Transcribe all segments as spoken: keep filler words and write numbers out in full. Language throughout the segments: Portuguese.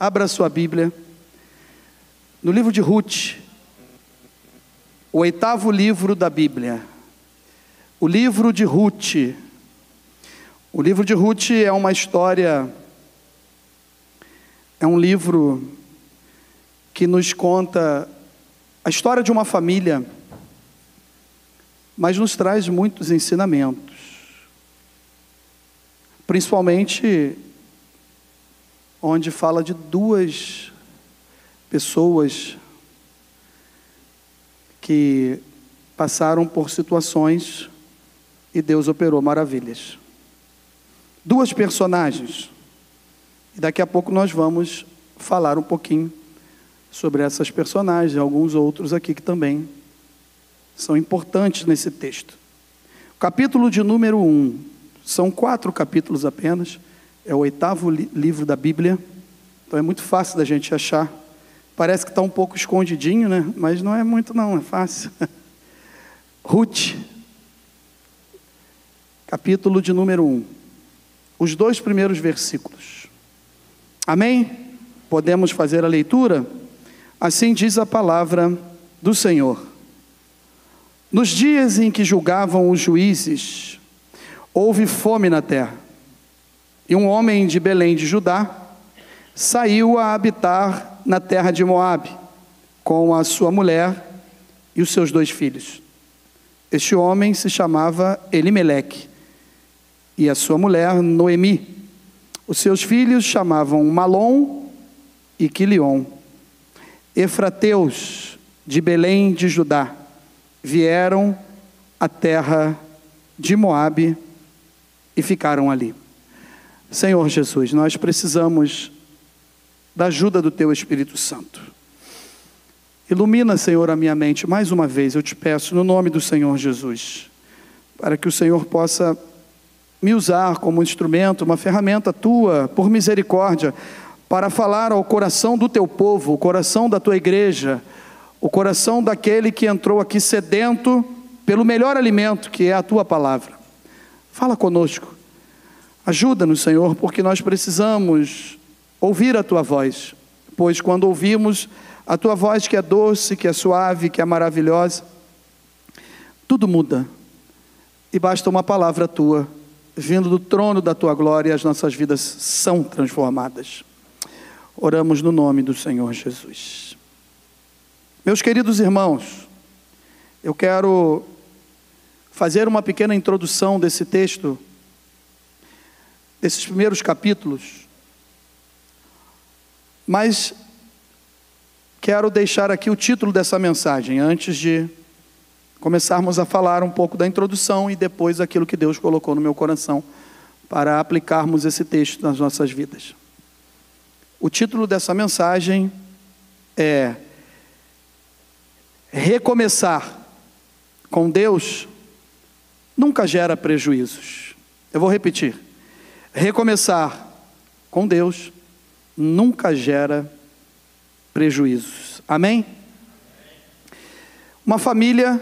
Abra a sua Bíblia, no livro de Rute, o oitavo livro da Bíblia, o livro de Rute. O livro de Rute é uma história, é um livro que nos conta a história de uma família, mas nos traz muitos ensinamentos, principalmente onde fala de duas pessoas que passaram por situações e Deus operou maravilhas. Duas personagens. E daqui a pouco nós vamos falar um pouquinho sobre essas personagens e alguns outros aqui que também são importantes nesse texto. O capítulo de número um, são quatro capítulos apenas, é o oitavo li- livro da Bíblia, então é muito fácil da gente achar. Parece que está um pouco escondidinho, né? Mas não é muito não, é fácil. Rute, capítulo de número um, os dois primeiros versículos. Amém? Podemos fazer a leitura? Assim diz a palavra do Senhor. Nos dias em que julgavam os juízes, houve fome na terra, e um homem de Belém de Judá saiu a habitar na terra de Moabe, com a sua mulher e os seus dois filhos. Este homem se chamava Elimeleque, e a sua mulher Noemi. Os seus filhos chamavam Malom e Quilion. Efrateus de Belém de Judá vieram à terra de Moabe e ficaram ali. Senhor Jesus, nós precisamos da ajuda do Teu Espírito Santo. Ilumina, Senhor, a minha mente, mais uma vez, eu te peço, no nome do Senhor Jesus, para que o Senhor possa me usar como um instrumento, uma ferramenta Tua, por misericórdia, para falar ao coração do Teu povo, o coração da Tua igreja, o coração daquele que entrou aqui sedento pelo melhor alimento, que é a Tua palavra. Fala conosco, ajuda-nos, Senhor, porque nós precisamos ouvir a Tua voz, pois quando ouvimos a Tua voz, que é doce, que é suave, que é maravilhosa, tudo muda, e basta uma palavra Tua, vindo do trono da Tua glória, e as nossas vidas são transformadas. Oramos no nome do Senhor Jesus. Meus queridos irmãos, eu quero fazer uma pequena introdução desse texto, desses primeiros capítulos, mas quero deixar aqui o título dessa mensagem, antes de começarmos a falar um pouco da introdução e depois daquilo que Deus colocou no meu coração para aplicarmos esse texto nas nossas vidas. O título dessa mensagem é Recomeçar com Deus nunca gera prejuízos. Eu vou repetir. Recomeçar com Deus nunca gera prejuízos. Amém? Uma família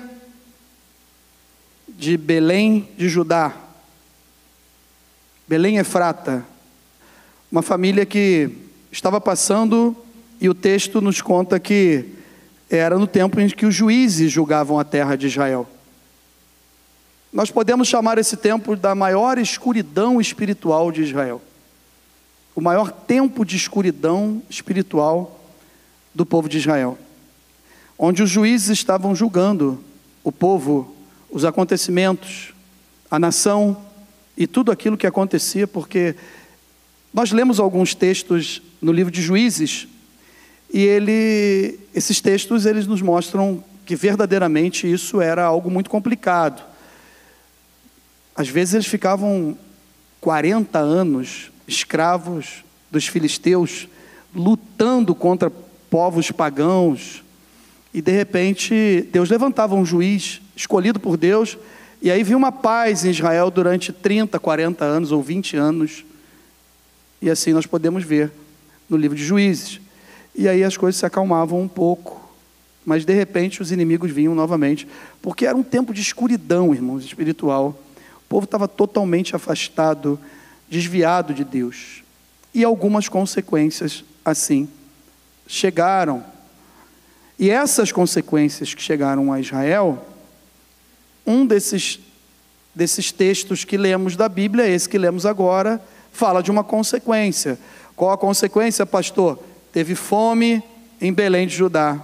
de Belém de Judá, Belém Efrata, uma família que estava passando, e o texto nos conta que era no tempo em que os juízes julgavam a terra de Israel. Nós podemos chamar esse tempo da maior escuridão espiritual de Israel. O maior tempo de escuridão espiritual do povo de Israel, onde os juízes estavam julgando o povo, os acontecimentos, a nação e tudo aquilo que acontecia, porque nós lemos alguns textos no livro de Juízes, e ele, esses textos eles nos mostram que verdadeiramente isso era algo muito complicado. Às vezes eles ficavam quarenta anos... escravos dos filisteus, lutando contra povos pagãos, e de repente Deus levantava um juiz escolhido por Deus, e aí vinha uma paz em Israel durante trinta, quarenta anos ou vinte anos, e assim nós podemos ver no livro de Juízes, e aí as coisas se acalmavam um pouco, mas de repente os inimigos vinham novamente, porque era um tempo de escuridão, irmãos, espiritual. O povo estava totalmente afastado, desviado de Deus, e algumas consequências assim. Chegaram. E essas consequências que chegaram a Israel, um desses, desses textos que lemos da Bíblia, esse que lemos agora, fala de uma consequência. Qual a consequência, pastor? Teve fome em Belém de Judá.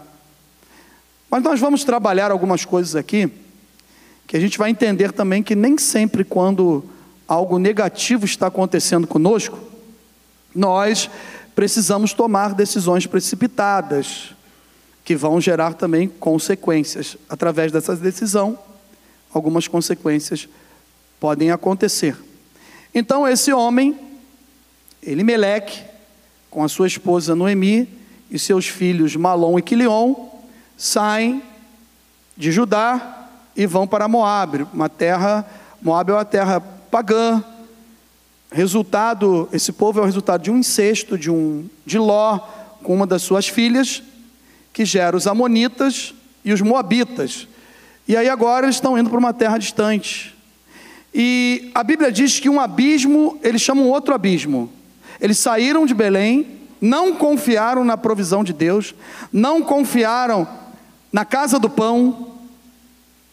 Mas nós vamos trabalhar algumas coisas aqui, que a gente vai entender também que nem sempre quando algo negativo está acontecendo conosco, nós precisamos tomar decisões precipitadas, que vão gerar também consequências. Através dessa decisão, algumas consequências podem acontecer. Então esse homem, Elimeleque, com a sua esposa Noemi e seus filhos Malom e Quilion, saem de Judá e vão para Moabe, uma terra, Moabe é uma terra pagã. Resultado, esse povo é o resultado de um incesto de um de Ló com uma das suas filhas, que gera os amonitas e os moabitas. E aí agora eles estão indo para uma terra distante. E a Bíblia diz que um abismo, eles chamam outro abismo. Eles saíram de Belém, não confiaram na provisão de Deus, não confiaram na casa do pão,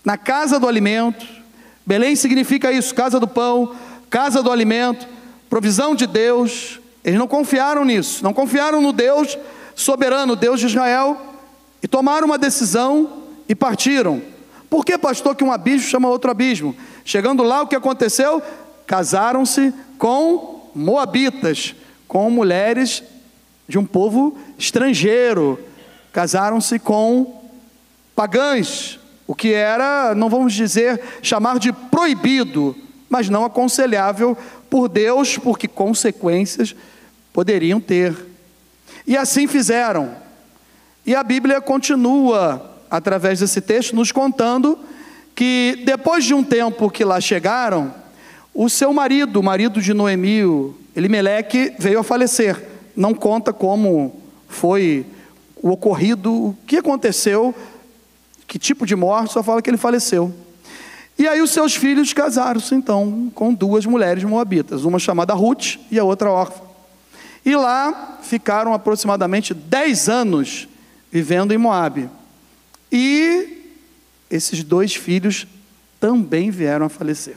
na casa do alimento. Belém significa isso, casa do pão, casa do alimento, provisão de Deus. Eles não confiaram nisso, não confiaram no Deus soberano, Deus de Israel, e tomaram uma decisão e partiram. Por que, pastor, que um abismo chama outro abismo? Chegando lá, o que aconteceu? Casaram-se com moabitas, com mulheres de um povo estrangeiro. Casaram-se com pagãs, o que era, não vamos dizer, chamar de proibido, mas não aconselhável por Deus, porque consequências poderiam ter. E assim fizeram. E a Bíblia continua, através desse texto, nos contando que depois de um tempo que lá chegaram, o seu marido, o marido de Noemi, Elimeleque, veio a falecer. Não conta como foi o ocorrido, o que aconteceu, que tipo de morte, só fala que ele faleceu. E aí os seus filhos casaram-se, então, com duas mulheres moabitas, uma chamada Rute e a outra Orfa. E lá ficaram aproximadamente dez anos vivendo em Moabe. E esses dois filhos também vieram a falecer.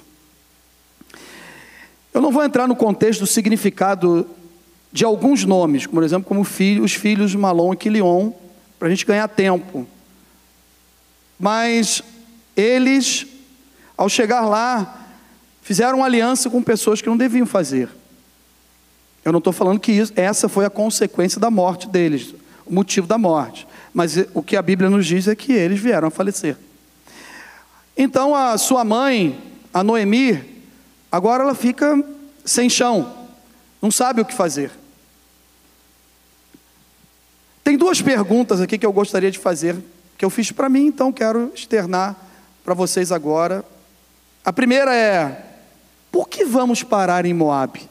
Eu não vou entrar no contexto do significado de alguns nomes, por exemplo, como filho, os filhos Malom e Quilion, para a gente ganhar tempo. Mas eles, ao chegar lá, fizeram uma aliança com pessoas que não deviam fazer. Eu não estou falando que isso, essa foi a consequência da morte deles, o motivo da morte. Mas o que a Bíblia nos diz é que eles vieram a falecer. Então a sua mãe, a Noemi, agora ela fica sem chão, não sabe o que fazer. Tem duas perguntas aqui que eu gostaria de fazer, que eu fiz para mim, então quero externar para vocês agora. A primeira é: por que vamos parar em Moabe?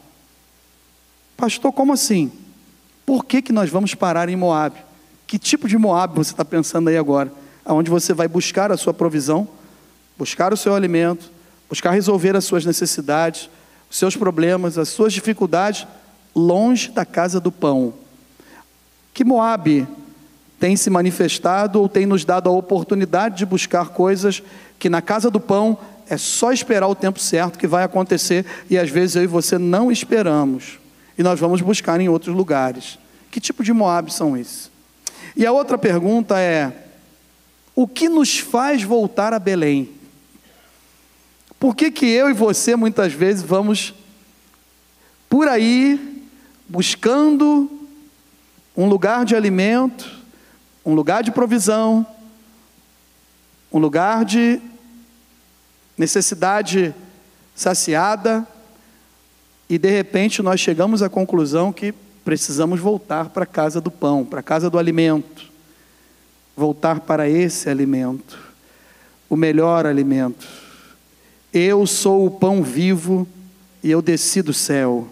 Pastor, como assim? Por que que nós vamos parar em Moabe? Que tipo de Moabe você está pensando aí agora? Aonde você vai buscar a sua provisão, buscar o seu alimento, buscar resolver as suas necessidades, os seus problemas, as suas dificuldades, longe da casa do pão. Que Moabe tem se manifestado ou tem nos dado a oportunidade de buscar coisas que na casa do pão é só esperar o tempo certo que vai acontecer, e às vezes eu e você não esperamos. E nós vamos buscar em outros lugares. Que tipo de Moabe são esses? E a outra pergunta é: o que nos faz voltar a Belém? Por que que eu e você muitas vezes vamos por aí buscando um lugar de alimento, um lugar de provisão, um lugar de necessidade saciada, e de repente nós chegamos à conclusão que precisamos voltar para a casa do pão, para a casa do alimento. Voltar para esse alimento, o melhor alimento. Eu sou o pão vivo e eu desci do céu.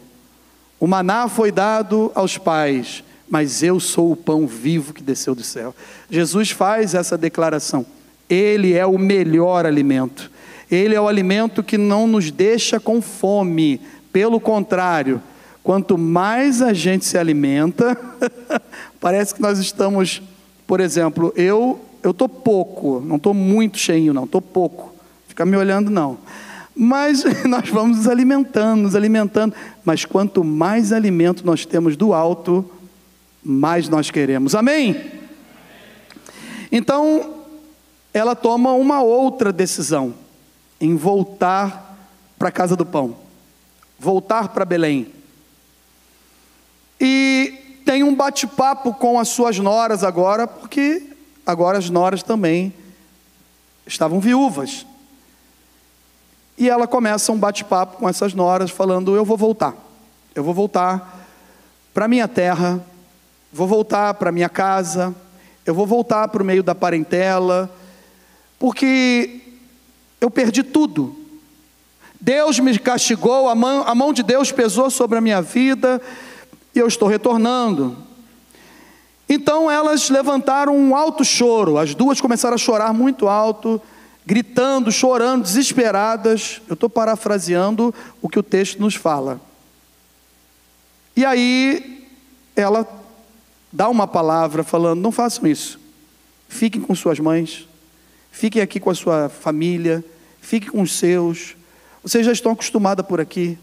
O maná foi dado aos pais, mas eu sou o pão vivo que desceu do céu. Jesus faz essa declaração. Ele é o melhor alimento. Ele é o alimento que não nos deixa com fome. Pelo contrário, Quanto mais a gente se alimenta, parece que nós estamos, por exemplo, eu eu estou pouco, não estou muito cheinho, não, estou pouco, fica me olhando não, mas nós vamos nos alimentando, nos alimentando, mas quanto mais alimento nós temos do alto, mais nós queremos, amém? Então, ela toma uma outra decisão, em voltar para a casa do pão, voltar para Belém, e tem um bate-papo com as suas noras agora, porque agora as noras também estavam viúvas, e ela começa um bate-papo com essas noras, falando, eu vou voltar, eu vou voltar para a minha terra, vou voltar para a minha casa, eu vou voltar para o meio da parentela, porque eu perdi tudo, Deus me castigou, a mão, a mão de Deus pesou sobre a minha vida, e eu estou retornando. Então elas levantaram um alto choro, as duas começaram a chorar muito alto, gritando, chorando, desesperadas, eu estou parafraseando o que o texto nos fala, e aí ela dá uma palavra falando, não façam isso, fiquem com suas mães, fiquem aqui com a sua família, fiquem com os seus, vocês já estão acostumadas por aqui,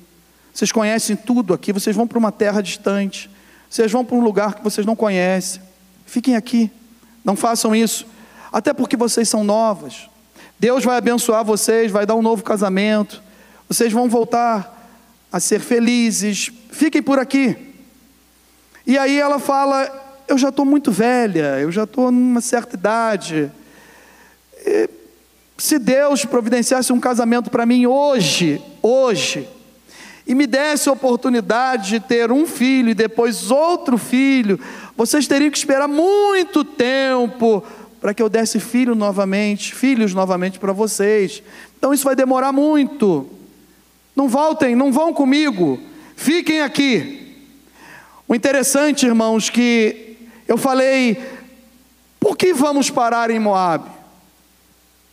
vocês conhecem tudo aqui, vocês vão para uma terra distante, vocês vão para um lugar que vocês não conhecem, fiquem aqui, não façam isso, até porque vocês são novas, Deus vai abençoar vocês, vai dar um novo casamento, vocês vão voltar a ser felizes, fiquem por aqui. E aí ela fala, eu já estou muito velha, eu já estou numa certa idade, e se Deus providenciasse um casamento para mim hoje, hoje, e me desse a oportunidade de ter um filho e depois outro filho, vocês teriam que esperar muito tempo para que eu desse filho novamente, filhos novamente para vocês, então isso vai demorar muito, não voltem, não vão comigo, fiquem aqui. O interessante, irmãos, que eu falei, por que vamos parar em Moabe?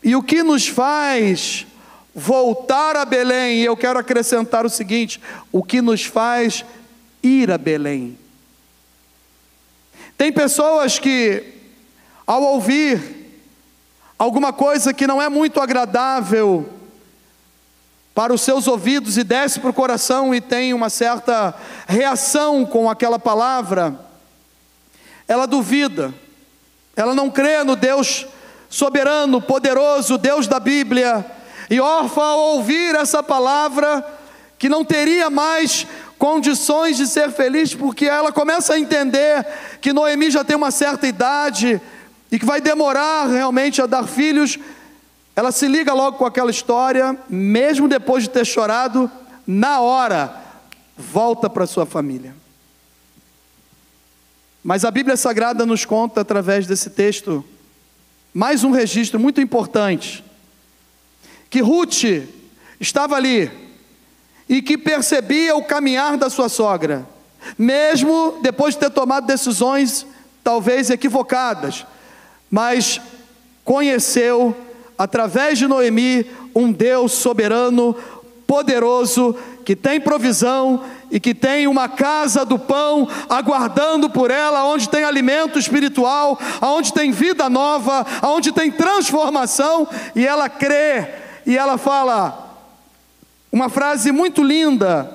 E o que nos faz voltar a Belém? E eu quero acrescentar o seguinte, o que nos faz ir a Belém? Tem pessoas que, ao ouvir alguma coisa que não é muito agradável para os seus ouvidos e desce para o coração e tem uma certa reação com aquela palavra, ela duvida, ela não crê no Deus soberano, poderoso, Deus da Bíblia, e Orfa, ao ouvir essa palavra, que não teria mais condições de ser feliz, porque ela começa a entender que Noemi já tem uma certa idade, e que vai demorar realmente a dar filhos, ela se liga logo com aquela história, mesmo depois de ter chorado, na hora, volta para sua família. Mas a Bíblia Sagrada nos conta, através desse texto, mais um registro muito importante, que Rute estava ali, e que percebia o caminhar da sua sogra, mesmo depois de ter tomado decisões, talvez equivocadas, mas conheceu, através de Noemi, um Deus soberano, poderoso, que tem provisão e que tem uma casa do pão aguardando por ela, onde tem alimento espiritual, onde tem vida nova, onde tem transformação, e ela crê, e ela fala uma frase muito linda,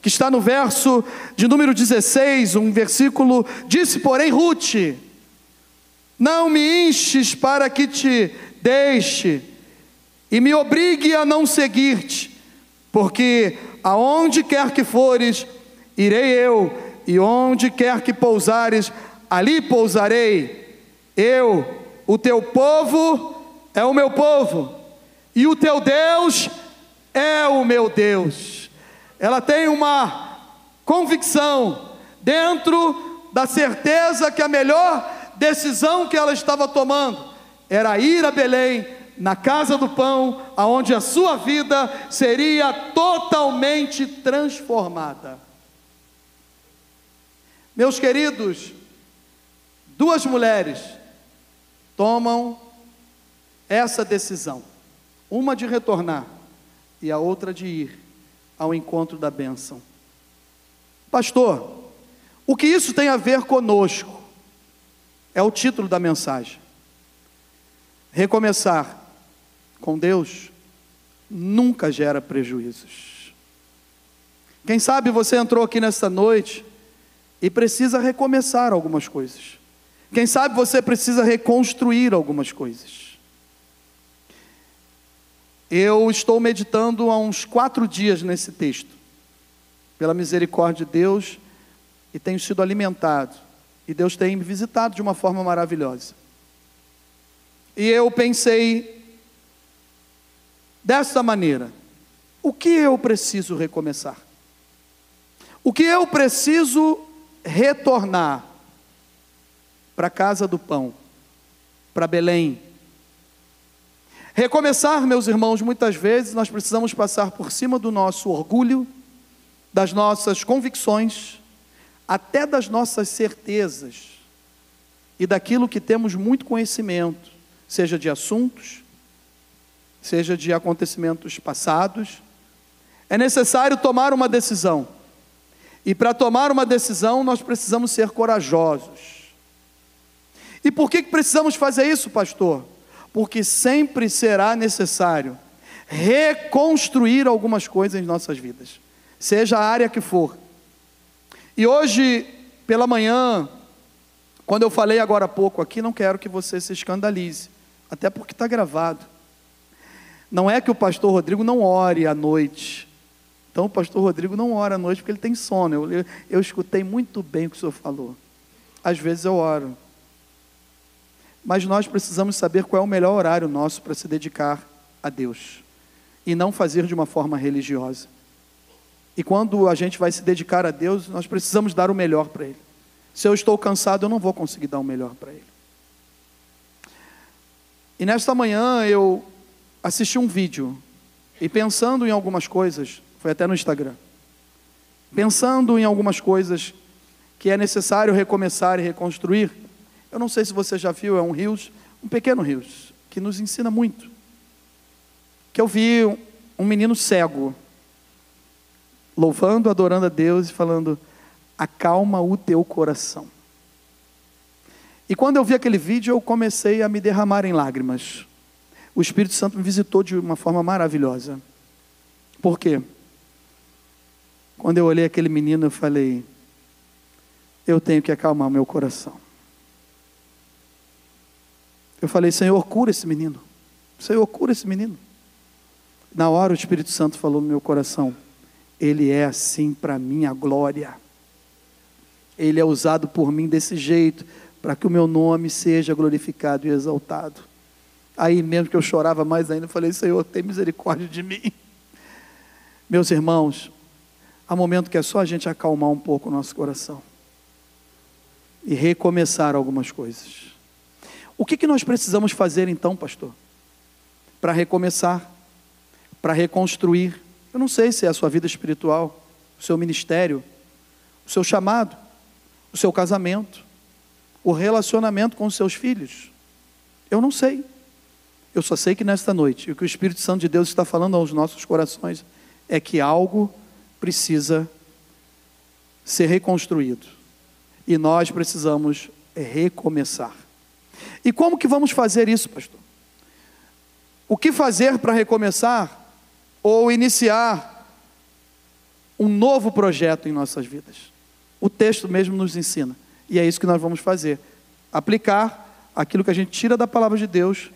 que está no verso de número dezesseis, um versículo, disse porém Rute, não me enches para que te deixe, e me obrigue a não seguir-te, porque aonde quer que fores, irei eu, e onde quer que pousares, ali pousarei, eu, o teu povo é o meu povo, e o teu Deus é o meu Deus. Ela tem uma convicção, dentro da certeza que a melhor decisão que ela estava tomando, era ir a Belém, na casa do pão, aonde a sua vida seria totalmente transformada. Meus queridos, duas mulheres tomam essa decisão, uma de retornar e a outra de ir ao encontro da bênção. Pastor, o que isso tem a ver conosco? É o título da mensagem. Recomeçar com Deus nunca gera prejuízos. Quem sabe você entrou aqui nesta noite e precisa recomeçar algumas coisas. Quem sabe você precisa reconstruir algumas coisas. Eu estou meditando há uns quatro dias nesse texto, pela misericórdia de Deus, e tenho sido alimentado, e Deus tem me visitado de uma forma maravilhosa. E eu pensei dessa maneira: o que eu preciso recomeçar? O que eu preciso retornar para a casa do pão, para Belém? Recomeçar, meus irmãos, muitas vezes nós precisamos passar por cima do nosso orgulho, das nossas convicções, até das nossas certezas, e daquilo que temos muito conhecimento, seja de assuntos, seja de acontecimentos passados. É necessário tomar uma decisão, e para tomar uma decisão nós precisamos ser corajosos. E por que que precisamos fazer isso, pastor? Porque sempre será necessário reconstruir algumas coisas em nossas vidas, seja a área que for. E hoje, pela manhã, quando eu falei agora há pouco aqui, não quero que você se escandalize, até porque está gravado. Não é que o pastor Rodrigo não ore à noite. Então o pastor Rodrigo não ora à noite porque ele tem sono. Eu, eu, eu escutei muito bem o que o senhor falou. Às vezes eu oro. Mas nós precisamos saber qual é o melhor horário nosso para se dedicar a Deus, e não fazer de uma forma religiosa. E quando a gente vai se dedicar a Deus, nós precisamos dar o melhor para Ele. Se eu estou cansado, eu não vou conseguir dar o melhor para Ele. E nesta manhã eu assisti um vídeo, e pensando em algumas coisas, foi até no Instagram, pensando em algumas coisas que é necessário recomeçar e reconstruir. Eu não sei se você já viu, é um Reels, um pequeno Reels, que nos ensina muito. Que eu vi um menino cego louvando, adorando a Deus e falando: acalma o teu coração. E quando eu vi aquele vídeo, eu comecei a me derramar em lágrimas. O Espírito Santo me visitou de uma forma maravilhosa. Por quê? Quando eu olhei aquele menino, eu falei: eu tenho que acalmar o meu coração. Eu falei: Senhor, cura esse menino. Senhor, cura esse menino. Na hora o Espírito Santo falou no meu coração: Ele é assim para minha glória. Ele é usado por mim desse jeito, para que o meu nome seja glorificado e exaltado. Aí mesmo que eu chorava mais ainda, eu falei: Senhor, tem misericórdia de mim. Meus irmãos, há momento que é só a gente acalmar um pouco o nosso coração e recomeçar algumas coisas. O que que nós precisamos fazer então, pastor? Para recomeçar, para reconstruir. Eu não sei se é a sua vida espiritual, o seu ministério, o seu chamado, o seu casamento, o relacionamento com os seus filhos. Eu não sei. Eu só sei que nesta noite, o que o Espírito Santo de Deus está falando aos nossos corações é que algo precisa ser reconstruído. E nós precisamos recomeçar. E como que vamos fazer isso, pastor? O que fazer para recomeçar? Ou iniciar um novo projeto em nossas vidas? O texto mesmo nos ensina, e é isso que nós vamos fazer: aplicar aquilo que a gente tira da palavra de Deus,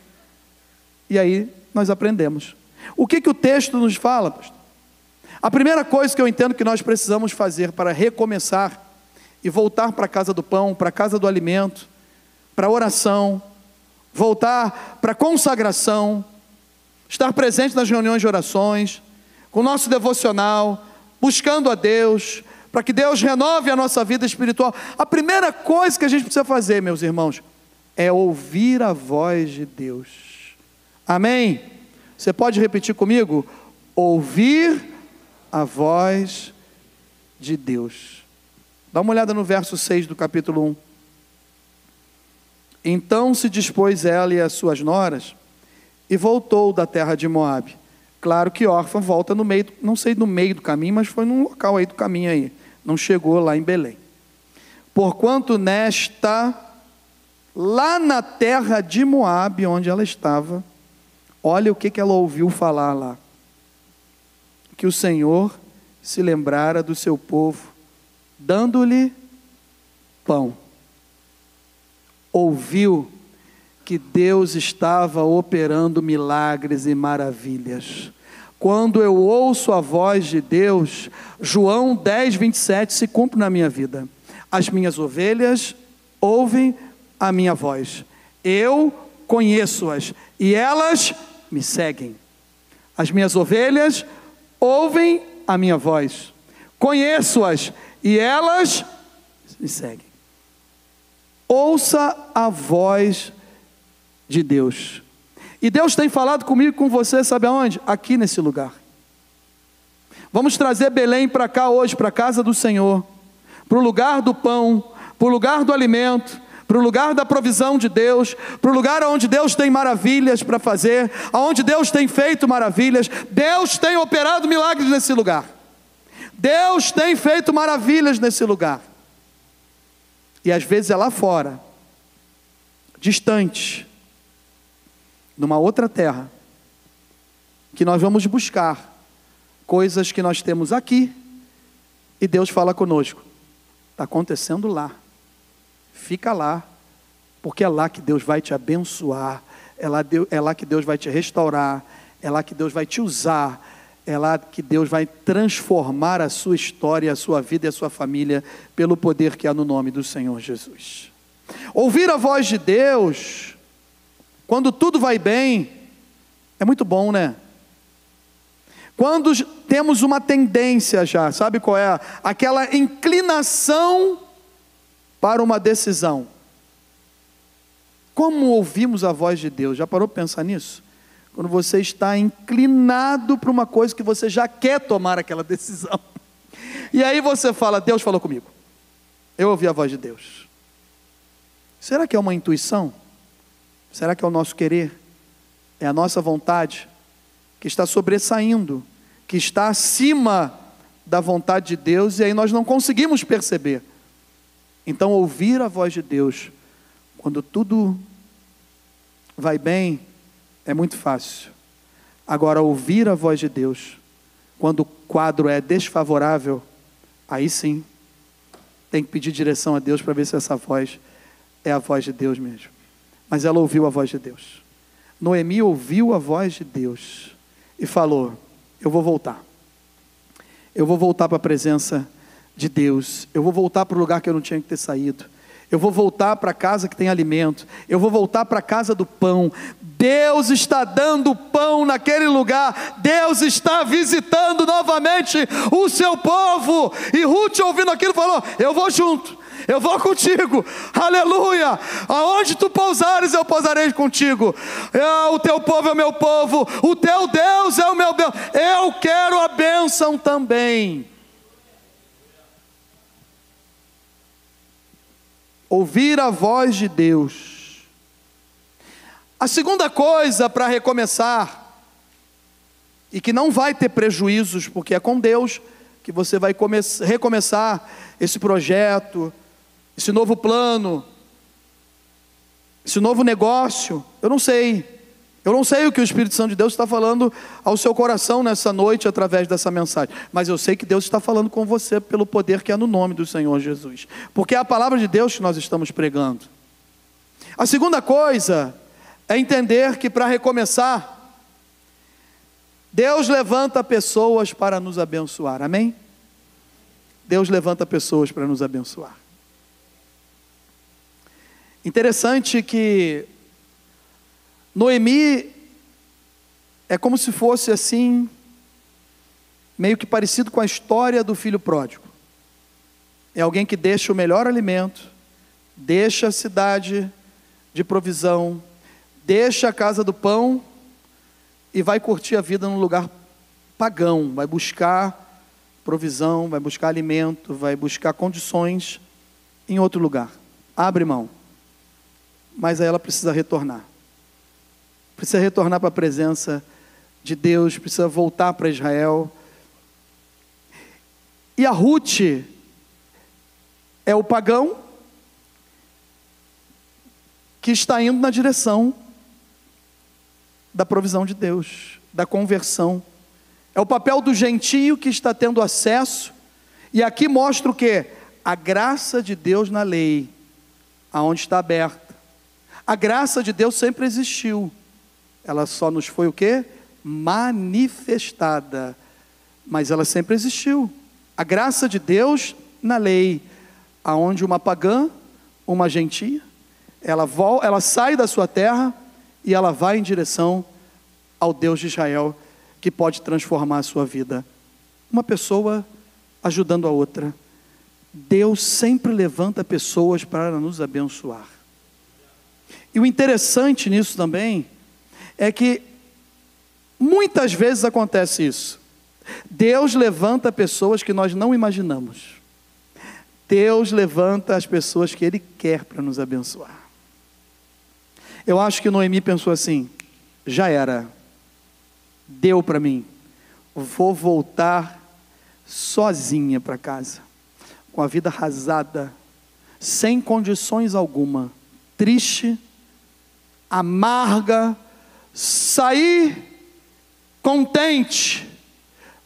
e aí nós aprendemos. O que que o texto nos fala, pastor? A primeira coisa que eu entendo que nós precisamos fazer para recomeçar e voltar para a casa do pão, para a casa do alimento, para a oração, voltar para a consagração, estar presente nas reuniões de orações, com o nosso devocional, buscando a Deus, para que Deus renove a nossa vida espiritual. A primeira coisa que a gente precisa fazer, meus irmãos, é ouvir a voz de Deus. Amém? Você pode repetir comigo? Ouvir a voz de Deus. Dá uma olhada no verso seis do capítulo um. Então se dispôs ela e as suas noras, e voltou da terra de Moabe. Claro que Orfa volta no meio, não sei no meio do caminho, mas foi num local aí do caminho aí. não chegou lá em Belém. Porquanto nesta, lá na terra de Moabe, onde ela estava, olha o que, que ela ouviu falar lá. Que o Senhor se lembrara do seu povo, dando-lhe pão. Ouviu que Deus estava operando milagres e maravilhas. Quando eu ouço a voz de Deus, João dez, vinte e sete se cumpre na minha vida. As minhas ovelhas ouvem a minha voz. Eu conheço-as e elas me seguem. As minhas ovelhas ouvem a minha voz. Conheço-as e elas me seguem. Ouça a voz de Deus. E Deus tem falado comigo e com você, sabe aonde? Aqui nesse lugar. Vamos trazer Belém para cá hoje, para a casa do Senhor, para o lugar do pão, para o lugar do alimento, para o lugar da provisão de Deus, para o lugar onde Deus tem maravilhas para fazer, aonde Deus tem feito maravilhas. Deus tem operado milagres nesse lugar. Deus tem feito maravilhas nesse lugar. E às vezes é lá fora, distante, numa outra terra, que nós vamos buscar coisas que nós temos aqui, e Deus fala conosco, está acontecendo lá, fica lá, porque é lá que Deus vai te abençoar, é lá, é lá que Deus vai te restaurar, é lá que Deus vai te usar, é lá que Deus vai transformar a sua história, a sua vida e a sua família, pelo poder que há no nome do Senhor Jesus. Ouvir a voz de Deus, quando tudo vai bem, é muito bom, né? Quando temos uma tendência já, sabe qual é? Aquela inclinação para uma decisão. Como ouvimos a voz de Deus? Já parou para pensar nisso? Quando você está inclinado para uma coisa que você já quer tomar aquela decisão. E aí você fala, Deus falou comigo. Eu ouvi a voz de Deus. Será que é uma intuição? Será que é o nosso querer? É a nossa vontade que está sobressaindo, que está acima da vontade de Deus, e aí nós não conseguimos perceber. Então, ouvir a voz de Deus, quando tudo vai bem, é muito fácil. Agora, ouvir a voz de Deus, quando o quadro é desfavorável, aí sim, tem que pedir direção a Deus para ver se essa voz é a voz de Deus mesmo. Mas ela ouviu a voz de Deus. Noemi ouviu a voz de Deus e falou, eu vou voltar. Eu vou voltar para a presença de Deus. Eu vou voltar para o lugar que eu não tinha que ter saído. Eu vou voltar para a casa que tem alimento. Eu vou voltar para a casa do pão. Deus está dando pão naquele lugar. Deus está visitando novamente o seu povo. E Rute, ouvindo aquilo, falou, eu vou junto. Eu vou contigo, aleluia, aonde tu pousares eu pousarei contigo, eu, o teu povo é o meu povo, o teu Deus é o meu Deus, eu quero a bênção também. Ouvir a voz de Deus. A segunda coisa para recomeçar, e que não vai ter prejuízos, porque é com Deus que você vai recomeçar esse projeto, esse novo plano, esse novo negócio. Eu não sei, eu não sei o que o Espírito Santo de Deus está falando ao seu coração nessa noite, através dessa mensagem, mas eu sei que Deus está falando com você, pelo poder que é no nome do Senhor Jesus, porque é a palavra de Deus que nós estamos pregando. A segunda coisa é entender que para recomeçar, Deus levanta pessoas para nos abençoar, amém? Deus levanta pessoas para nos abençoar. Interessante que Noemi é como se fosse assim, meio que parecido com a história do filho pródigo. É alguém que deixa o melhor alimento, deixa a cidade de provisão, deixa a casa do pão e vai curtir a vida num lugar pagão, vai buscar provisão, vai buscar alimento, vai buscar condições em outro lugar. Abre mão. Mas aí ela precisa retornar. Precisa retornar para a presença de Deus, precisa voltar para Israel. E a Rute é o pagão que está indo na direção da provisão de Deus, da conversão. É o papel do gentio que está tendo acesso, e aqui mostra o quê? A graça de Deus na lei, aonde está aberta. A graça de Deus sempre existiu, ela só nos foi o quê? Manifestada, mas ela sempre existiu. A graça de Deus na lei, aonde uma pagã, uma gentia, ela, volta, ela sai da sua terra e ela vai em direção ao Deus de Israel, que pode transformar a sua vida. Uma pessoa ajudando a outra. Deus sempre levanta pessoas para nos abençoar. E o interessante nisso também é que muitas vezes acontece isso. Deus levanta pessoas que nós não imaginamos. Deus levanta as pessoas que Ele quer para nos abençoar. Eu acho que Noemi pensou assim: já era, deu para mim, vou voltar sozinha para casa, com a vida arrasada, sem condições alguma, triste, amarga, saí contente,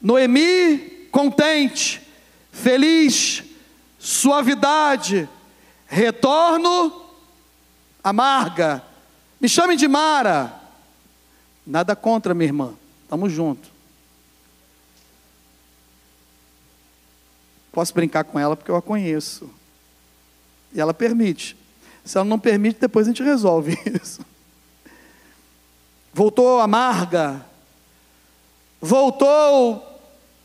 Noemi contente, feliz, suavidade, retorno amarga. Me chamem de Mara. Nada contra, minha irmã. Estamos juntos. Posso brincar com ela porque eu a conheço. E ela permite. Se ela não permite, depois a gente resolve isso. Voltou amarga. Voltou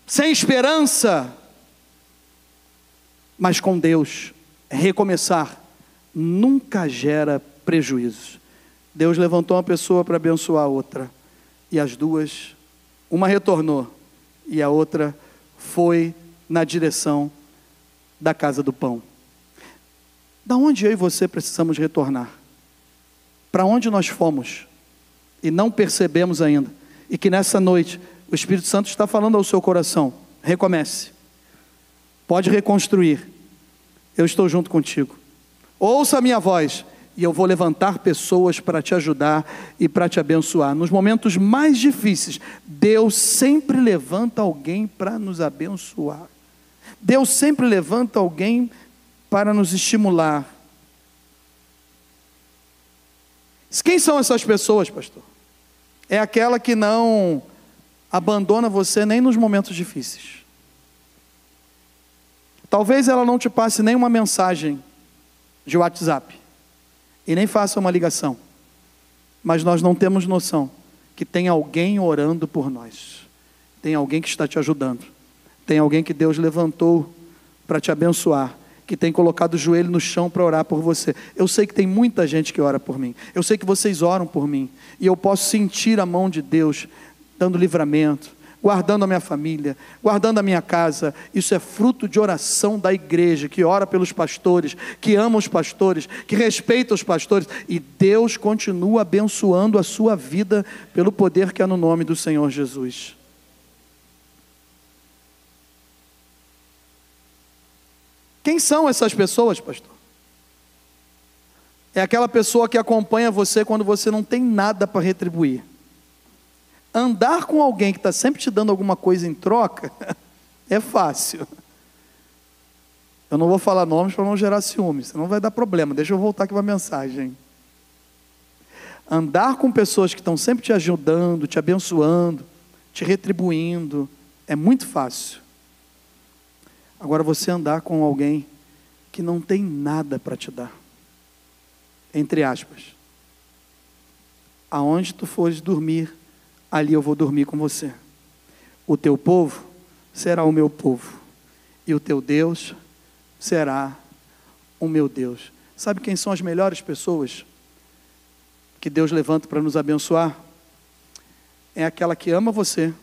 sem esperança. Mas com Deus, recomeçar nunca gera prejuízos. Deus levantou uma pessoa para abençoar a outra, e as duas, uma retornou, e a outra foi na direção da casa do pão. Da onde eu e você precisamos retornar? Para onde nós fomos e não percebemos ainda, e que nessa noite o Espírito Santo está falando ao seu coração: recomece, pode reconstruir, eu estou junto contigo. Ouça a minha voz, e eu vou levantar pessoas para te ajudar e para te abençoar. Nos momentos mais difíceis, Deus sempre levanta alguém para nos abençoar. Deus sempre levanta alguém para nos estimular. Quem são essas pessoas, pastor? É aquela que não abandona você nem nos momentos difíceis. Talvez ela não te passe nenhuma mensagem de WhatsApp, e nem faça uma ligação, mas nós não temos noção que tem alguém orando por nós, tem alguém que está te ajudando, tem alguém que Deus levantou para te abençoar, que tem colocado o joelho no chão para orar por você. Eu sei que tem muita gente que ora por mim, eu sei que vocês oram por mim, e eu posso sentir a mão de Deus dando livramento, guardando a minha família, guardando a minha casa. Isso é fruto de oração da igreja, que ora pelos pastores, que ama os pastores, que respeita os pastores, e Deus continua abençoando a sua vida, pelo poder que há no nome do Senhor Jesus. Quem são essas pessoas, pastor? É aquela pessoa que acompanha você quando você não tem nada para retribuir. Andar com alguém que está sempre te dando alguma coisa em troca é fácil. Eu não vou falar nomes para não gerar ciúmes, senão vai dar problema. Deixa eu voltar aqui para a mensagem. Andar com pessoas que estão sempre te ajudando, te abençoando, te retribuindo, é muito fácil. Agora, você andar com alguém que não tem nada para te dar, entre aspas, aonde tu fores dormir, ali eu vou dormir com você. O teu povo será o meu povo, e o teu Deus será o meu Deus. Sabe quem são as melhores pessoas que Deus levanta para nos abençoar? É aquela que ama você,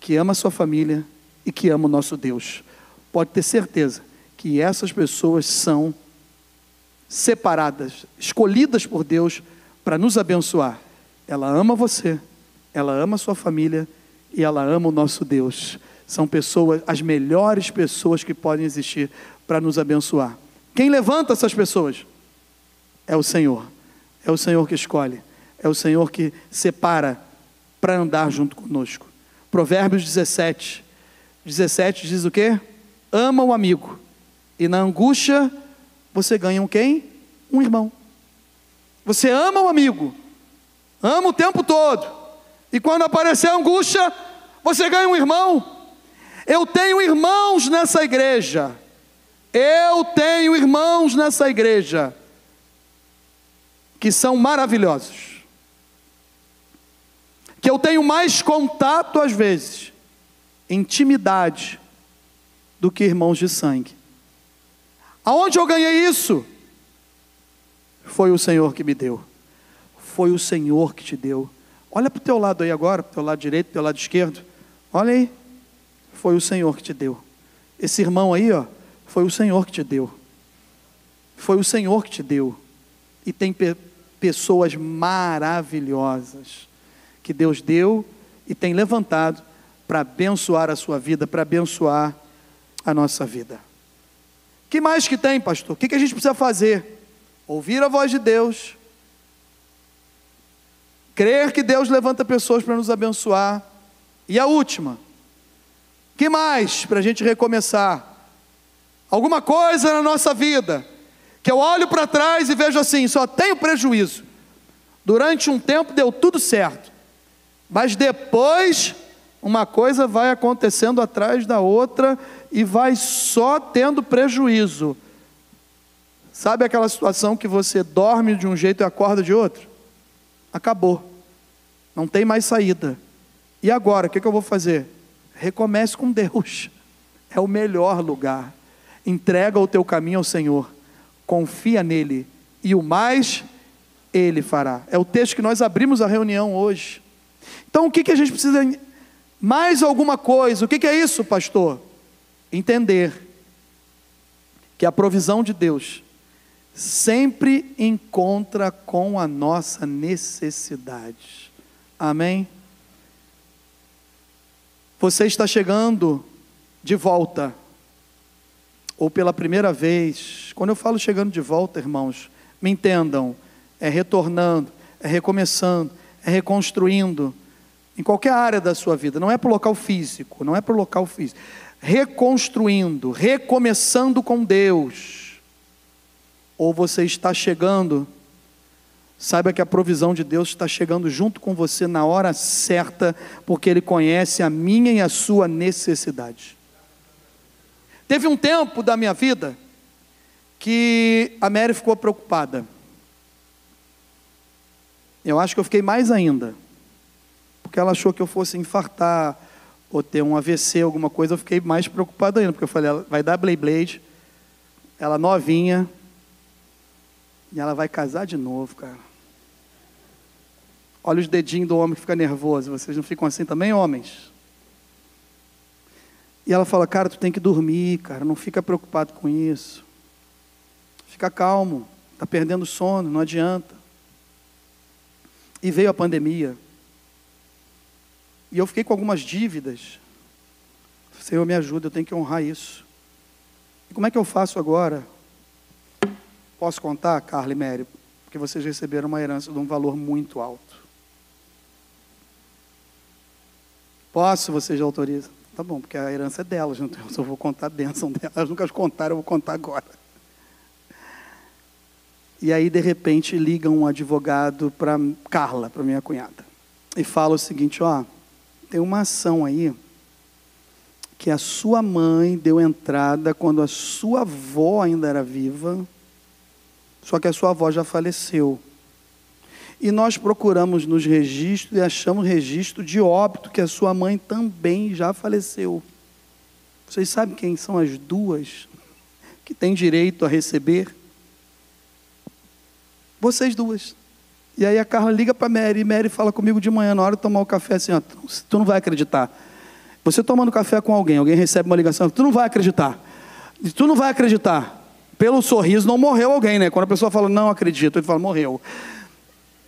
que ama a sua família e que ama o nosso Deus. Pode ter certeza que essas pessoas são separadas, escolhidas por Deus para nos abençoar. Ela ama você, ela ama a sua família e ela ama o nosso Deus. São pessoas, as melhores pessoas que podem existir para nos abençoar. Quem levanta essas pessoas? É o Senhor. É o Senhor que escolhe. É o Senhor que separa para andar junto conosco. Provérbios dezessete, dezessete diz o quê? Ama o amigo, e na angústia você ganha um quem? Um irmão. Você ama o amigo, ama o tempo todo, e quando aparecer a angústia, você ganha um irmão. Eu tenho irmãos nessa igreja, eu tenho irmãos nessa igreja, que são maravilhosos, que eu tenho mais contato às vezes, intimidade, do que irmãos de sangue. Aonde eu ganhei isso? Foi o Senhor que me deu, foi o Senhor que te deu. Olha para o teu lado aí agora, para o teu lado direito, para o teu lado esquerdo, olha aí, foi o Senhor que te deu. Esse irmão aí, ó, foi o Senhor que te deu, foi o Senhor que te deu. E tem pe- pessoas maravilhosas, que Deus deu e tem levantado, para abençoar a sua vida, para abençoar a nossa vida. O que mais que tem, pastor? O que, que a gente precisa fazer? Ouvir a voz de Deus, crer que Deus levanta pessoas para nos abençoar, e a última, o que mais para a gente recomeçar? Alguma coisa na nossa vida, que eu olho para trás e vejo assim, só tenho prejuízo, durante um tempo deu tudo certo, mas depois, uma coisa vai acontecendo atrás da outra, e vai só tendo prejuízo. Sabe aquela situação que você dorme de um jeito e acorda de outro? Acabou, não tem mais saída. E agora, o que, que eu vou fazer? Recomece com Deus, é o melhor lugar. Entrega o teu caminho ao Senhor, confia nele, e o mais ele fará. É o texto que nós abrimos a reunião hoje. Então o que, que a gente precisa? Mais alguma coisa. O que, que é isso, pastor? Entender que a provisão de Deus sempre encontra com a nossa necessidade. Amém? Você está chegando de volta, ou pela primeira vez. Quando eu falo chegando de volta, irmãos, me entendam, é retornando, é recomeçando, é reconstruindo, em qualquer área da sua vida, não é para o local físico, não é para o local físico, reconstruindo, recomeçando com Deus, ou você está chegando, saiba que a provisão de Deus está chegando junto com você na hora certa, porque Ele conhece a minha e a sua necessidade. Teve um tempo da minha vida, que a Mary ficou preocupada, eu acho que eu fiquei mais ainda, porque ela achou que eu fosse infartar, ou ter um A V C, alguma coisa. Eu fiquei mais preocupado ainda, porque eu falei, ela vai dar blade-blade, ela novinha, e ela vai casar de novo, cara. Olha os dedinhos do homem que fica nervoso, vocês não ficam assim também, homens? E ela fala, cara, tu tem que dormir, cara, não fica preocupado com isso, fica calmo, tá perdendo sono, não adianta. E veio a pandemia, e eu fiquei com algumas dívidas. Senhor, me ajuda, eu tenho que honrar isso. E como é que eu faço agora? Posso contar, Carla e Mary? Porque vocês receberam uma herança de um valor muito alto. Posso? Vocês autorizam? Tá bom, porque a herança é delas, não tem, eu só vou contar a bênção delas. Elas nunca contaram, eu vou contar agora. E aí, de repente, ligam um advogado para Carla, para minha cunhada. E fala o seguinte, ó... tem uma ação aí, que a sua mãe deu entrada quando a sua avó ainda era viva, só que a sua avó já faleceu. E nós procuramos nos registros e achamos registro de óbito, que a sua mãe também já faleceu. Vocês sabem quem são as duas que têm direito a receber? Vocês duas. E aí a Carla liga para a Mary, e Mary fala comigo de manhã, na hora de tomar o café, assim, ó, tu não vai acreditar. Você tomando café com alguém, alguém recebe uma ligação, tu não vai acreditar. Tu não vai acreditar. Pelo sorriso não morreu alguém, né? Quando a pessoa fala, não acredito, ele fala, morreu.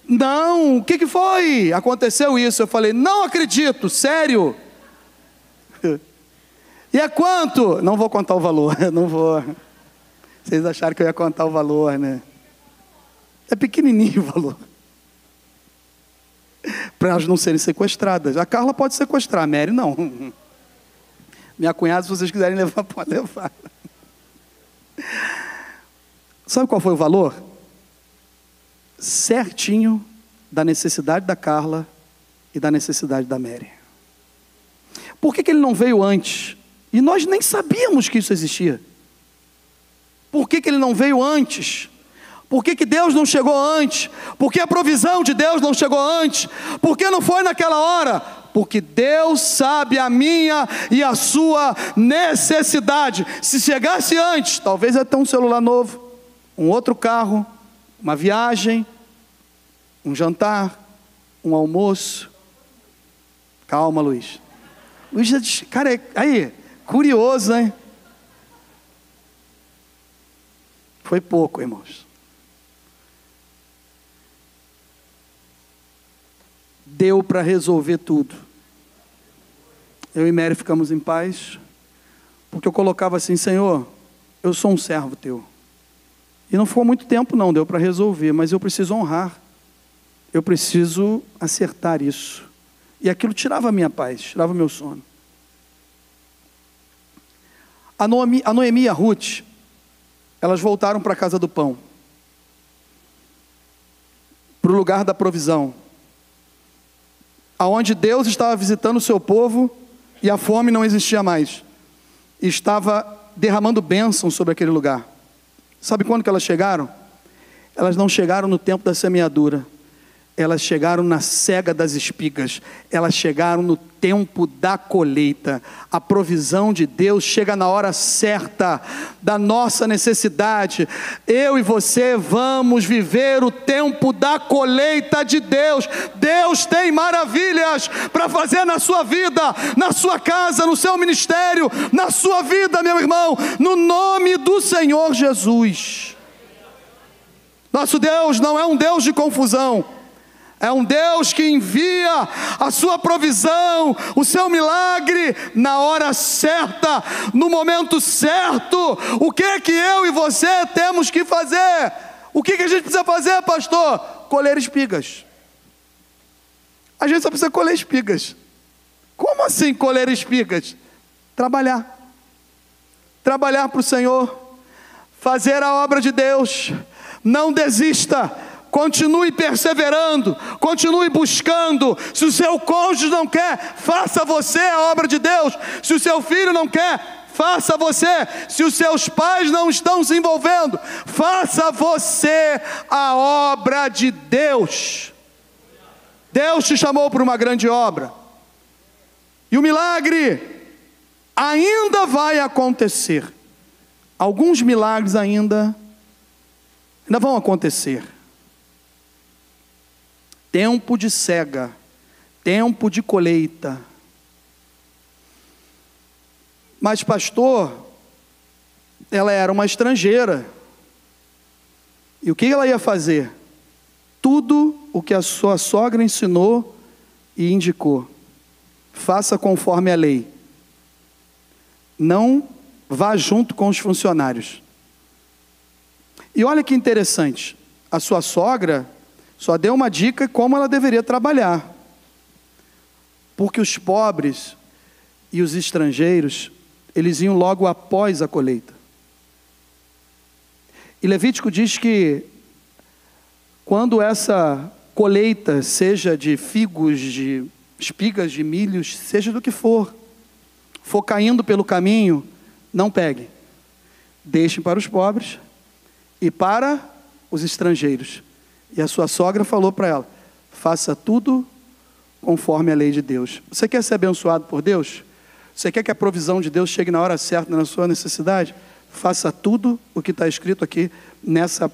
Não, o que, que foi? Aconteceu isso. Eu falei, não acredito, sério? E é quanto? Não vou contar o valor, não vou. Vocês acharam que eu ia contar o valor, né? É pequenininho o valor. Para elas não serem sequestradas. A Carla pode sequestrar, a Mary não. Minha cunhada, se vocês quiserem levar, pode levar. Sabe qual foi o valor? Certinho da necessidade da Carla e da necessidade da Mary. Por que que ele não veio antes? E nós nem sabíamos que isso existia. Por que que ele não veio antes? Por que que Deus não chegou antes? Por que a provisão de Deus não chegou antes? Por que não foi naquela hora? Porque Deus sabe a minha e a sua necessidade. Se chegasse antes, talvez até um celular novo, um outro carro, uma viagem, um jantar, um almoço. Calma, Luiz. Luiz, cara, aí, curioso, hein? Foi pouco, irmãos. Deu para resolver tudo. Eu e Mary ficamos em paz, porque eu colocava assim: Senhor, eu sou um servo teu. E não ficou muito tempo não, deu para resolver, mas eu preciso honrar. Eu preciso acertar isso. E aquilo tirava a minha paz, tirava o meu sono. A Noemi, a Noemi e a Rute, elas voltaram para a casa do pão. Para o lugar da provisão. Aonde Deus estava visitando o seu povo e a fome não existia mais. E estava derramando bênção sobre aquele lugar. Sabe quando que elas chegaram? Elas não chegaram no tempo da semeadura. Elas chegaram na sega das espigas. Elas chegaram no tempo da colheita. A provisão de Deus chega na hora certa da nossa necessidade. Eu e você vamos viver o tempo da colheita de Deus. Deus tem maravilhas para fazer na sua vida, na sua casa, no seu ministério, na sua vida, meu irmão, no nome do Senhor Jesus. Nosso Deus não é um Deus de confusão. É um Deus que envia a sua provisão, o seu milagre, na hora certa, no momento certo. O que que eu e você temos que fazer? O que que a gente precisa fazer, pastor? Colher espigas. A gente só precisa colher espigas. Como assim colher espigas? Trabalhar. Trabalhar para o Senhor. Fazer a obra de Deus. Não desista. Continue perseverando, continue buscando. Se o seu cônjuge não quer, faça você a obra de Deus. Se o seu filho não quer, faça você. Se os seus pais não estão se envolvendo, faça você a obra de Deus. Deus te chamou para uma grande obra. E o milagre ainda vai acontecer. Alguns milagres ainda, ainda vão acontecer. Tempo de cega, tempo de colheita. Mas pastor, ela era uma estrangeira. E o que ela ia fazer? Tudo o que a sua sogra ensinou e indicou. Faça conforme a lei. Não vá junto com os funcionários. E olha que interessante. A sua sogra só deu uma dica como ela deveria trabalhar. Porque os pobres e os estrangeiros, eles iam logo após a colheita. E Levítico diz que quando essa colheita, seja de figos, de espigas, de milhos, seja do que for, for caindo pelo caminho, não pegue. Deixe para os pobres e para os estrangeiros. E a sua sogra falou para ela: faça tudo conforme a lei de Deus. Você quer ser abençoado por Deus? Você quer que a provisão de Deus chegue na hora certa, na sua necessidade? Faça tudo o que está escrito aqui nessa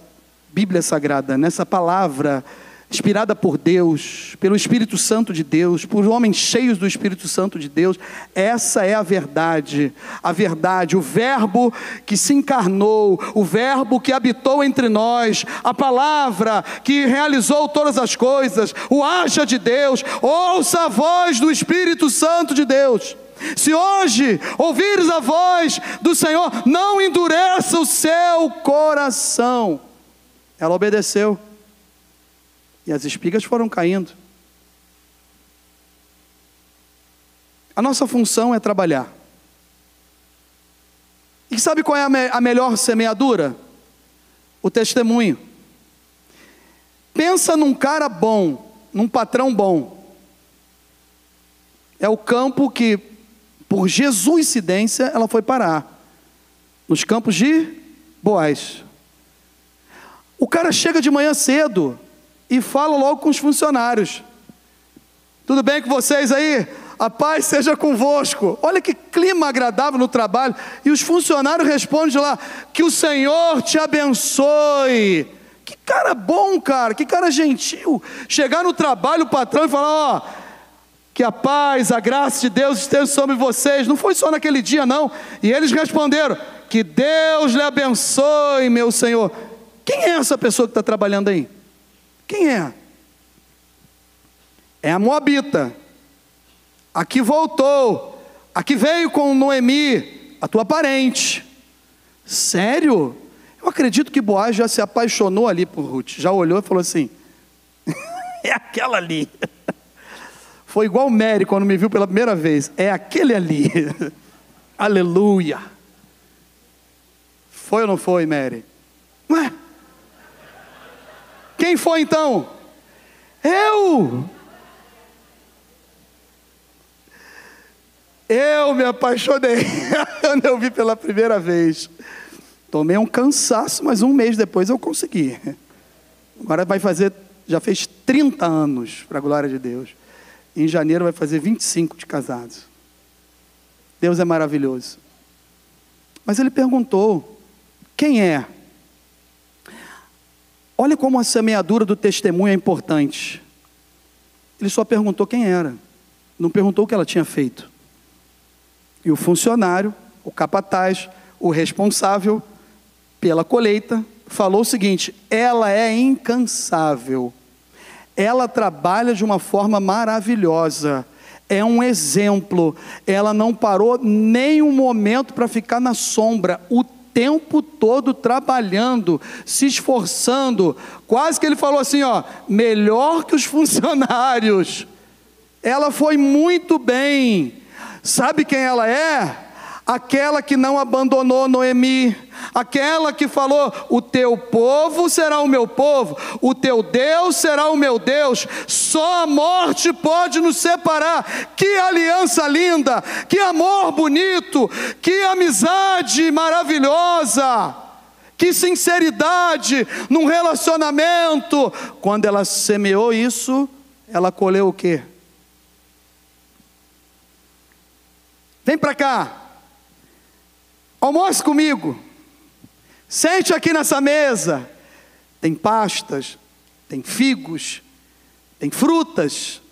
Bíblia Sagrada, nessa palavra inspirada por Deus, pelo Espírito Santo de Deus, por homens cheios do Espírito Santo de Deus. Essa é a verdade, a verdade, o verbo que se encarnou, o verbo que habitou entre nós, a palavra que realizou todas as coisas, o haja de Deus. Ouça a voz do Espírito Santo de Deus. Se hoje ouvires a voz do Senhor, não endureça o seu coração. Ela obedeceu, e as espigas foram caindo. A nossa função é trabalhar. E sabe qual é a, me- a melhor semeadura? O testemunho. Pensa num cara bom, num patrão bom. É o campo que, por jesuicidência, ela foi parar. Nos campos de Boaz. O cara chega de manhã cedo e fala logo com os funcionários. Tudo bem com vocês aí? A paz seja convosco. Olha que clima agradável no trabalho. E os funcionários respondem lá, que o Senhor te abençoe. Que cara bom, cara, que cara gentil. Chegar no trabalho, o patrão, e falar, ó, que a paz, a graça de Deus esteja sobre vocês. Não foi só naquele dia, não. E eles responderam, que Deus lhe abençoe, meu Senhor. Quem é essa pessoa que está trabalhando aí? Quem é? É a moabita. Aqui voltou, aqui veio com Noemi, a tua parente. Sério? Eu acredito que Boaz já se apaixonou ali por Rute, já olhou e falou assim, é aquela ali. Foi igual Mary quando me viu pela primeira vez, é aquele ali. Aleluia. Foi ou não foi, Mary? Ué? Quem foi então? Eu! Eu me apaixonei quando eu vi pela primeira vez. Tomei um cansaço, mas um mês depois eu consegui. Agora vai fazer, já fez trinta anos, para a glória de Deus. Em janeiro vai fazer vinte e cinco de casados. Deus é maravilhoso. Mas ele perguntou, quem é? Olha como a semeadura do testemunho é importante. Ele só perguntou quem era. Não perguntou o que ela tinha feito. E o funcionário, o capataz, o responsável pela colheita, falou o seguinte, ela é incansável, ela trabalha de uma forma maravilhosa, é um exemplo, ela não parou nem um momento para ficar na sombra, o tempo todo trabalhando, se esforçando, quase que ele falou assim, ó, melhor que os funcionários, ela foi muito bem. Sabe quem ela é? Aquela que não abandonou Noemi, aquela que falou, o teu povo será o meu povo, o teu Deus será o meu Deus, só a morte pode nos separar. Que aliança linda, que amor bonito, que amizade maravilhosa, que sinceridade num relacionamento. Quando ela semeou isso, ela colheu o quê? Vem para cá, almoce comigo, sente aqui nessa mesa, tem pastas, tem figos, tem frutas,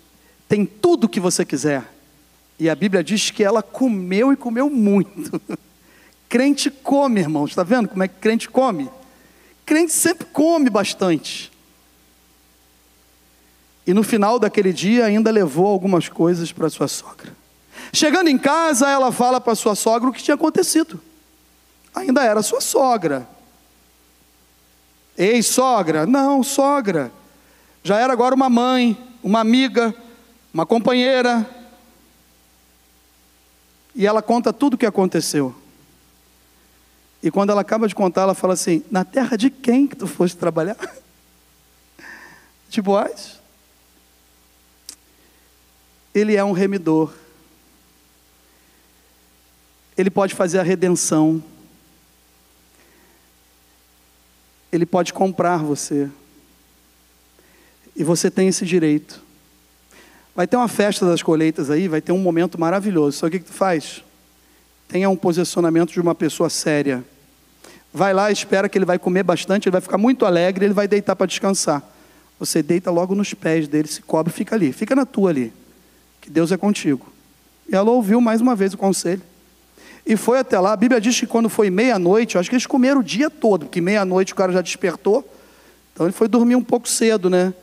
tem tudo o que você quiser. E a Bíblia diz que ela comeu e comeu muito. Crente come, irmãos, está vendo como é que crente come? Crente sempre come bastante. E no final daquele dia ainda levou algumas coisas para sua sogra. Chegando em casa, ela fala para sua sogra o que tinha acontecido. Ainda era sua sogra. Ei, sogra? Não, sogra. Já era agora uma mãe, uma amiga, uma companheira. E ela conta tudo o que aconteceu. E quando ela acaba de contar, ela fala assim, na terra de quem que tu foste trabalhar? De Boaz? Ele é um remidor. Ele pode fazer a redenção. Ele pode comprar você. E você tem esse direito. Vai ter uma festa das colheitas aí, vai ter um momento maravilhoso. Sabe o que que tu faz? Tenha um posicionamento de uma pessoa séria. Vai lá, espera que ele vai comer bastante, ele vai ficar muito alegre, ele vai deitar para descansar. Você deita logo nos pés dele, se cobre e fica ali. Fica na tua ali. Que Deus é contigo. E ela ouviu mais uma vez o conselho. E foi até lá. A Bíblia diz que quando foi meia-noite, acho que eles comeram o dia todo, porque meia-noite o cara já despertou, então ele foi dormir um pouco cedo, né?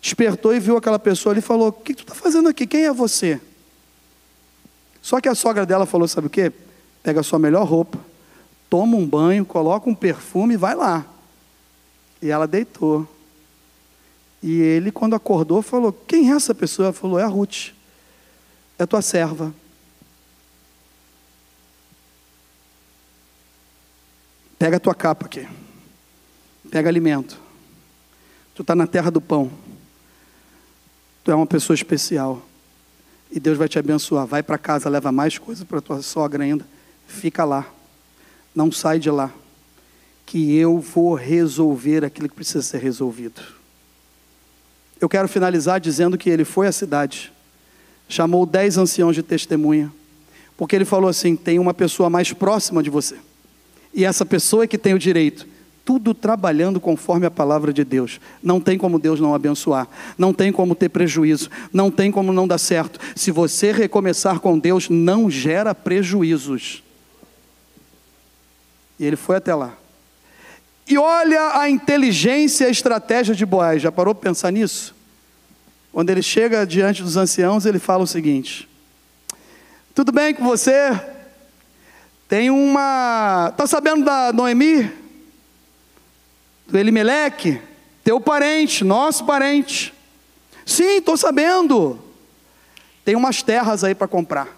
Despertou e viu aquela pessoa ali e falou, o que tu está fazendo aqui? Quem é você? Só que a sogra dela falou, sabe o quê? Pega a sua melhor roupa, toma um banho, coloca um perfume e vai lá. E ela deitou. E ele, quando acordou, falou, quem é essa pessoa? Ela falou, é a Rute, é tua serva. Pega a tua capa aqui, pega alimento, tu está na terra do pão, tu é uma pessoa especial, e Deus vai te abençoar, vai para casa, leva mais coisa para tua sogra ainda, fica lá, não sai de lá, que eu vou resolver aquilo que precisa ser resolvido. Eu quero finalizar dizendo que ele foi à cidade, chamou dez anciãos de testemunha, porque ele falou assim, tem uma pessoa mais próxima de você, e essa pessoa é que tem o direito, tudo trabalhando conforme a palavra de Deus. Não tem como Deus não abençoar, não tem como ter prejuízo, não tem como não dar certo. Se você recomeçar com Deus, não gera prejuízos. E ele foi até lá. E olha a inteligência e a estratégia de Boaz, já parou para pensar nisso? Quando ele chega diante dos anciãos, ele fala o seguinte, tudo bem com você? Tem uma... Está sabendo da Noemi? Do Elimeleque? Teu parente, nosso parente. Sim, estou sabendo. Tem umas terras aí para comprar.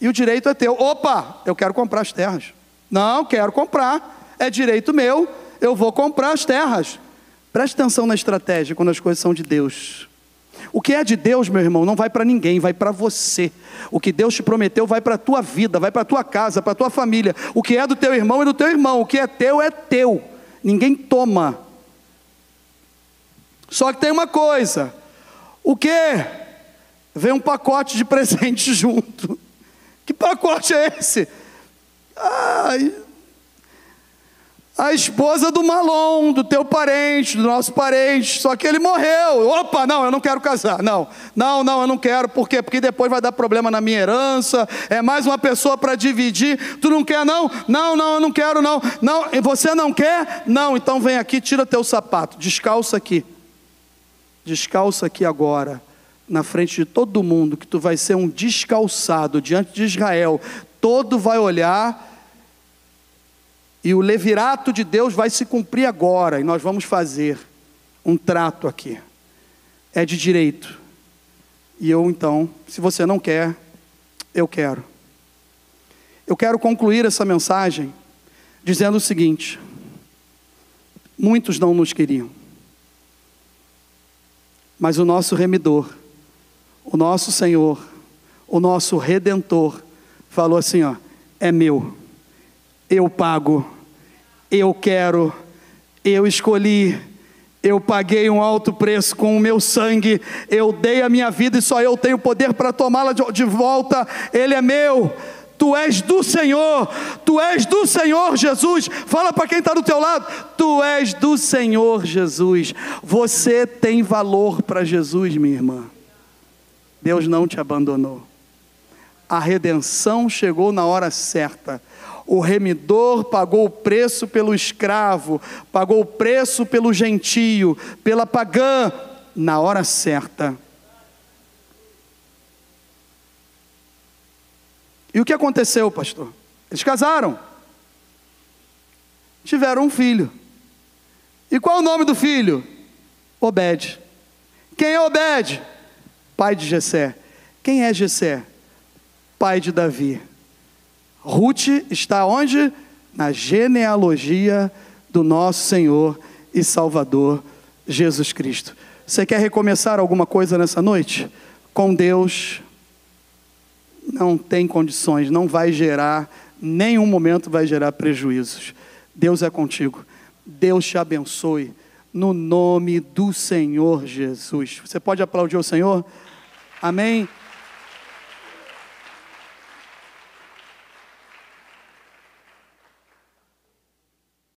E o direito é teu. Opa, eu quero comprar as terras. Não, quero comprar. É direito meu, eu vou comprar as terras. Preste atenção na estratégia quando as coisas são de Deus. O que é de Deus, meu irmão, não vai para ninguém, vai para você. O que Deus te prometeu vai para a tua vida, vai para a tua casa, para a tua família. O que é do teu irmão é do teu irmão, o que é teu é teu. Ninguém toma. Só que tem uma coisa, o quê? Vem um pacote de presente junto. Que pacote é esse? Ai, a esposa do Malom, do teu parente, do nosso parente, só que ele morreu. Opa, não, eu não quero casar, não, não, não, eu não quero, por quê? Porque depois vai dar problema na minha herança, é mais uma pessoa para dividir, tu não quer não? Não, não, eu não quero não, não, você não quer? Não, então vem aqui, tira teu sapato, descalça aqui, descalça aqui agora, na frente de todo mundo, que tu vai ser um descalçado diante de Israel, todo vai olhar... E o levirato de Deus vai se cumprir agora. E nós vamos fazer um trato aqui. É de direito. E eu então, se você não quer, eu quero. Eu quero concluir essa mensagem dizendo o seguinte. Muitos não nos queriam. Mas o nosso remidor, o nosso Senhor, o nosso Redentor, falou assim, ó, é meu. Eu pago, eu quero, eu escolhi, eu paguei um alto preço com o meu sangue, eu dei a minha vida e só eu tenho poder para tomá-la de volta, ele é meu, tu és do Senhor, tu és do Senhor Jesus, fala para quem está do teu lado, tu és do Senhor Jesus, você tem valor para Jesus, minha irmã, Deus não te abandonou, a redenção chegou na hora certa, o remidor pagou o preço pelo escravo, pagou o preço pelo gentio, pela pagã, na hora certa. E o que aconteceu, pastor? Eles casaram. Tiveram um filho. E qual é o nome do filho? Obed. Quem é Obed? Pai de Jessé. Quem é Jessé? Pai de Davi. Rute está onde? Na genealogia do nosso Senhor e Salvador, Jesus Cristo. Você quer recomeçar alguma coisa nessa noite? Com Deus, não tem condições, não vai gerar, nenhum momento vai gerar prejuízos. Deus é contigo, Deus te abençoe, no nome do Senhor Jesus. Você pode aplaudir o Senhor? Amém?